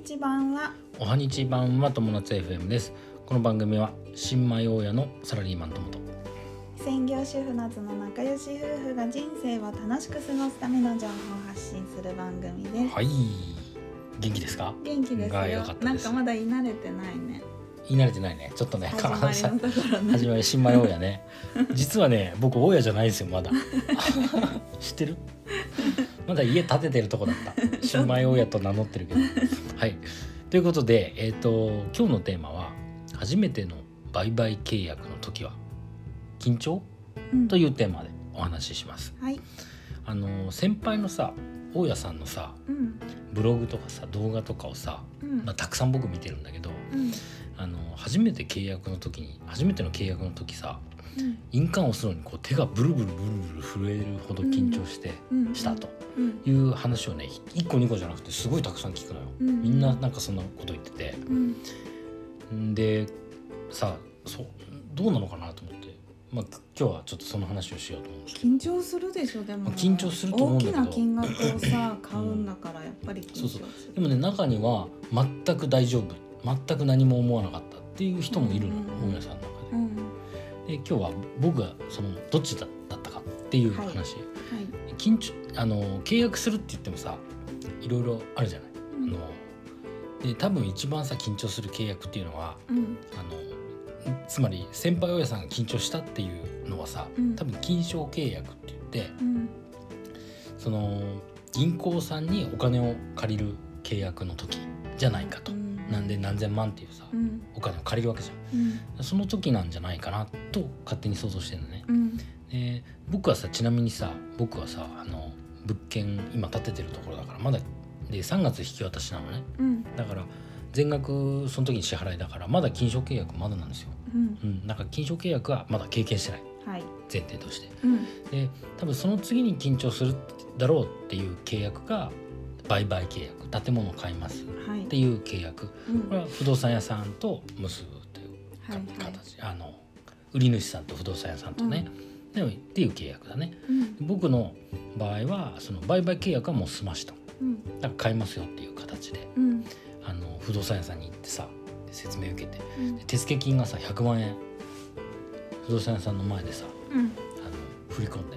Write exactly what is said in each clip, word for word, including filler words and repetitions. にちばんは。おはにちばんはトモナツエフエム です。この番組は新米大家のサラリーマントモと専業主婦夏の仲良し夫婦が人生を楽しく過ごすための情報を発信する番組です。はい、元気ですか？元気ですよ。よかったです。なんかまだ言い慣れてないね。言い慣れてないね。ちょっとね、始まりのところね。始まり新米大家ね。実はね、僕大家じゃないですよ、まだ。知ってる？まだ家建ててるとこだった。新米大家と名乗ってるけど。はい。ということで、えっと今日のテーマは初めての売買契約の時は緊張、うん、というテーマでお話しします。はい。あの先輩のさ、大家さんのさ、うん、ブログとかさ、動画とかをさ、うんまあ、たくさん僕見てるんだけど、うん、あの初めて契約の時に初めての契約の時さ、うん、印鑑を押すのにこう手がブルブルブルブル震えるほど緊張して、うん、したという話をね、いっこにこじゃなくてすごいたくさん聞くのよ、うん、みんななんかそんなこと言ってて、うん、でさ、そうどうなのかなと思って、まあ、今日はちょっとその話をしようと思うんですけど。緊張するでしょ。でも、まあ、緊張すると思うんだけど、大きな金額をさ買うんだからやっぱり緊張する、うん、そうそう。でもね、中には全く大丈夫、全く何も思わなかったっていう人もいるのよ、大家さんの中で、うん、で今日は僕がそのどっちだったかっていう話、はいはい、緊張あの契約するって言ってもさ、いろいろあるじゃない、うん、あので多分一番さ緊張する契約っていうのは、うん、あのつまり先輩大家さんが緊張したっていうのはさ、うん、多分金商契約って言って、うん、その銀行さんにお金を借りる契約の時じゃないかと、うん、なんで何千万っていうさ、うん、お金を借りるわけじゃん、うん、その時なんじゃないかなと勝手に想像してるのね、うん、で僕はさ、ちなみにさ、僕はさあの物件今建ててるところだからまだでさんがつ引き渡しなのね、うん、だから全額その時に支払いだからまだ金商契約まだなんですよ、うんうん、だから金商契約はまだ経験してない、はい、前提として、うん、で多分その次に緊張するだろうっていう契約が売買契約、建物を買いますっていう契約、はいうん、これは不動産屋さんと結ぶという形、はいはい、あの売り主さんと不動産屋さんとね、うん、っていう契約だね、うん、僕の場合はその売買契約はもう済ました、うん、だから買いますよっていう形で、うんあの不動産屋さんに行ってさ説明受けて、うん、で手付金がさひゃくまんえん不動産屋さんの前でさ、うん、あの振り込んで、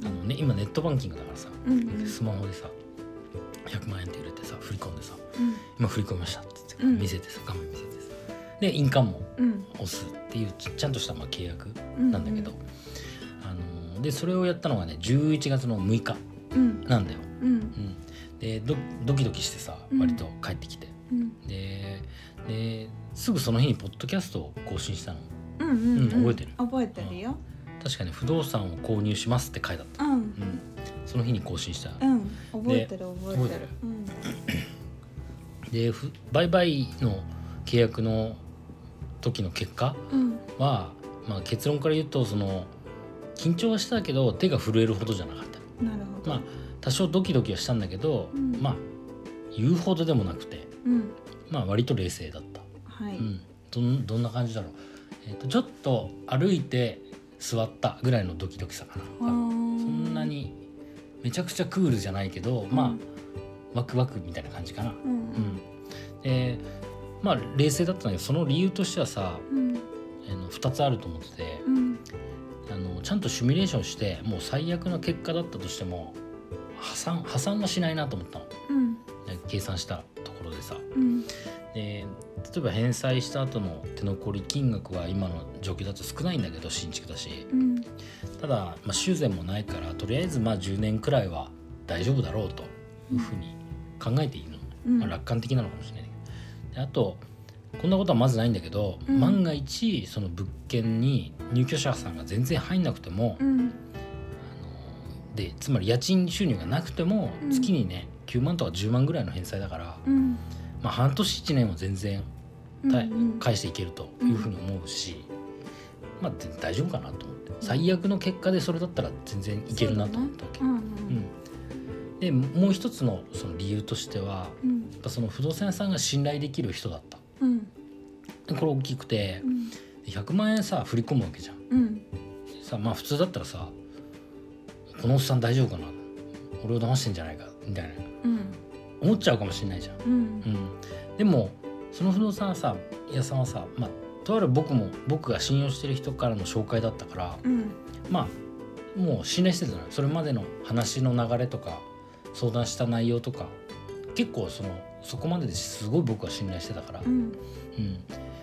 うんあのね、今ネットバンキングだからさ、うんうん、スマホでさひゃくまんえんって入れてさ振り込んでさ、うん、今振り込みましたっ て, って見せてさ、うん、画面見せてさで印鑑も押すっていうちゃんとしたまあ契約なんだけど、うんうん、あのでそれをやったのがねじゅういちがつのむいかなんだよ、うんうん、で ド, ドキドキしてさ割と帰ってきて、うんうん、で, ですぐその日にポッドキャストを更新したの、うんうんうん、覚えてる覚えてるよ、うん、確かに不動産を購入しますって回だった、うんうん、その日に更新した、うん、覚えてる覚えてる、覚えてる、うん、でふ売買の契約の時の結果は、うんまあ、結論から言うとその緊張はしたけど手が震えるほどじゃなかった。なるほど、まあ、多少ドキドキはしたんだけど、うん、まあ言うほどでもなくてうん、まあ割と冷静だった、はいうん、ど, んどんな感じだろう、えーと、ちょっと歩いて座ったぐらいのドキドキさかな。そんなにめちゃくちゃクールじゃないけど、うん、まあワクワクみたいな感じかな、うんうん、でまあ冷静だったんだけどその理由としてはさ、うん、あのふたつあると思ってて、うん、あのちゃんとシミュレーションしてもう最悪の結果だったとしても破産、破産はしないなと思ったの、うん、計算したでさ、うん、で例えば返済した後の手残り金額は今の状況だと少ないんだけど新築だし、うん、ただ、まあ、修繕もないからとりあえずまあじゅうねんくらいは大丈夫だろうというふうに考えているの、うんまあ、楽観的なのかもしれないけどであとこんなことはまずないんだけど、うん、万が一その物件に入居者さんが全然入んなくても、うん、あのでつまり家賃収入がなくても月にね、うんきゅうまんとかじゅうまんぐらいの返済だから、うんまあ、半年いちねんは全然、うん、返していけるというふうに思うし、うんまあ、大丈夫かなと思って、うん、最悪の結果でそれだったら全然いけるなと思ったわけ、うんうん、でもう一つ の, その理由としては、うん、やっぱその不動産屋さんが信頼できる人だった、うん、これ大きくて、うん、ひゃくまんえんさ振り込むわけじゃん、うん、さまあ普通だったらさこのおっさん大丈夫かな俺を騙してんじゃないかみたいな、うん、思っちゃうかもしれないじゃん、うんうん、でもその不動産さ屋さんはさ、まあ、とある僕も僕が信用してる人からの紹介だったから、うん、まあもう信頼してたのよ。それまでの話の流れとか相談した内容とか結構 そのそこまでですごい僕は信頼してたから、うんうん、で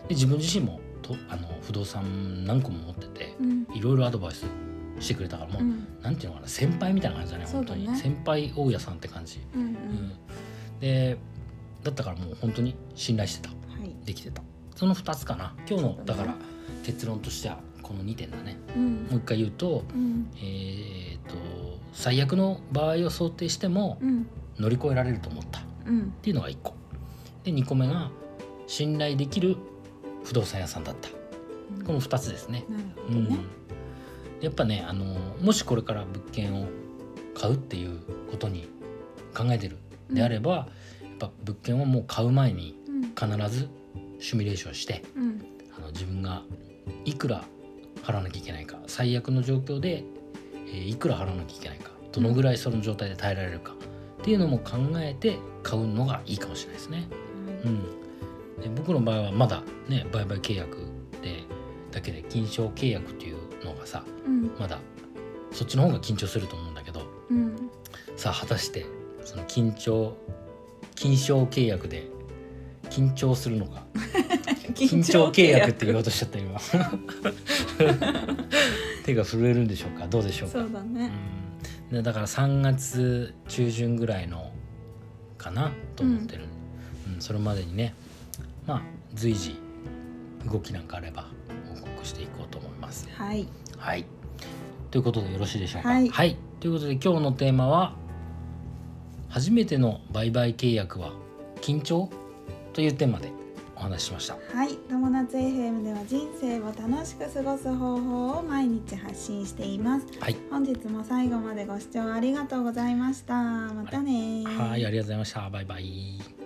自分自身もとあの不動産何個も持ってて、うん、いろいろアドバイスしてくれたからもう、うん、なんていうのかな先輩みたいな感じだね、うん、本当に、ね、先輩大家さんって感じ、うんうんうん、でだったからもう本当に信頼してた、はい、できてた。そのふたつかな今日のだから結論としてはこのにてんだね、うん、もう一回言うと、うん、えー、っと最悪の場合を想定しても乗り越えられると思ったっていうのがいっこで、にこめが信頼できる不動産屋さんだった、うん、このふたつですね。なるほどね、うん、やっぱねあのもしこれから物件を買うっていうことに考えてるであれば、うん、やっぱ物件はもう買う前に必ずシミュレーションして、うん、あの自分がいくら払わなきゃいけないか最悪の状況で、えー、いくら払わなきゃいけないかどのぐらいその状態で耐えられるかっていうのも考えて買うのがいいかもしれないですね、うん。で僕の場合はまだね売買契約でだけで金商契約っていうのがさ、うん、まだそっちの方が緊張すると思うんだけど、うん、さあ果たしてその緊張金商契約で緊張するのが緊張契約って言おうとしちゃった今手が震えるんでしょうかどうでしょうか。そうだね、うん、でだからさんがつ中旬ぐらいのかなと思ってる、うんうん、それまでにねまあ随時動きなんかあれば報告していこうと思います、ね、はい、はい、ということでよろしいでしょうか。はい、はい、ということで今日のテーマは初めての売買契約は緊張というテーマでお話ししました。はい、トモナツエフエム では人生を楽しく過ごす方法を毎日発信しています、はい、本日も最後までご視聴ありがとうございました。またね。はい、ありがとうございました。バイバイ。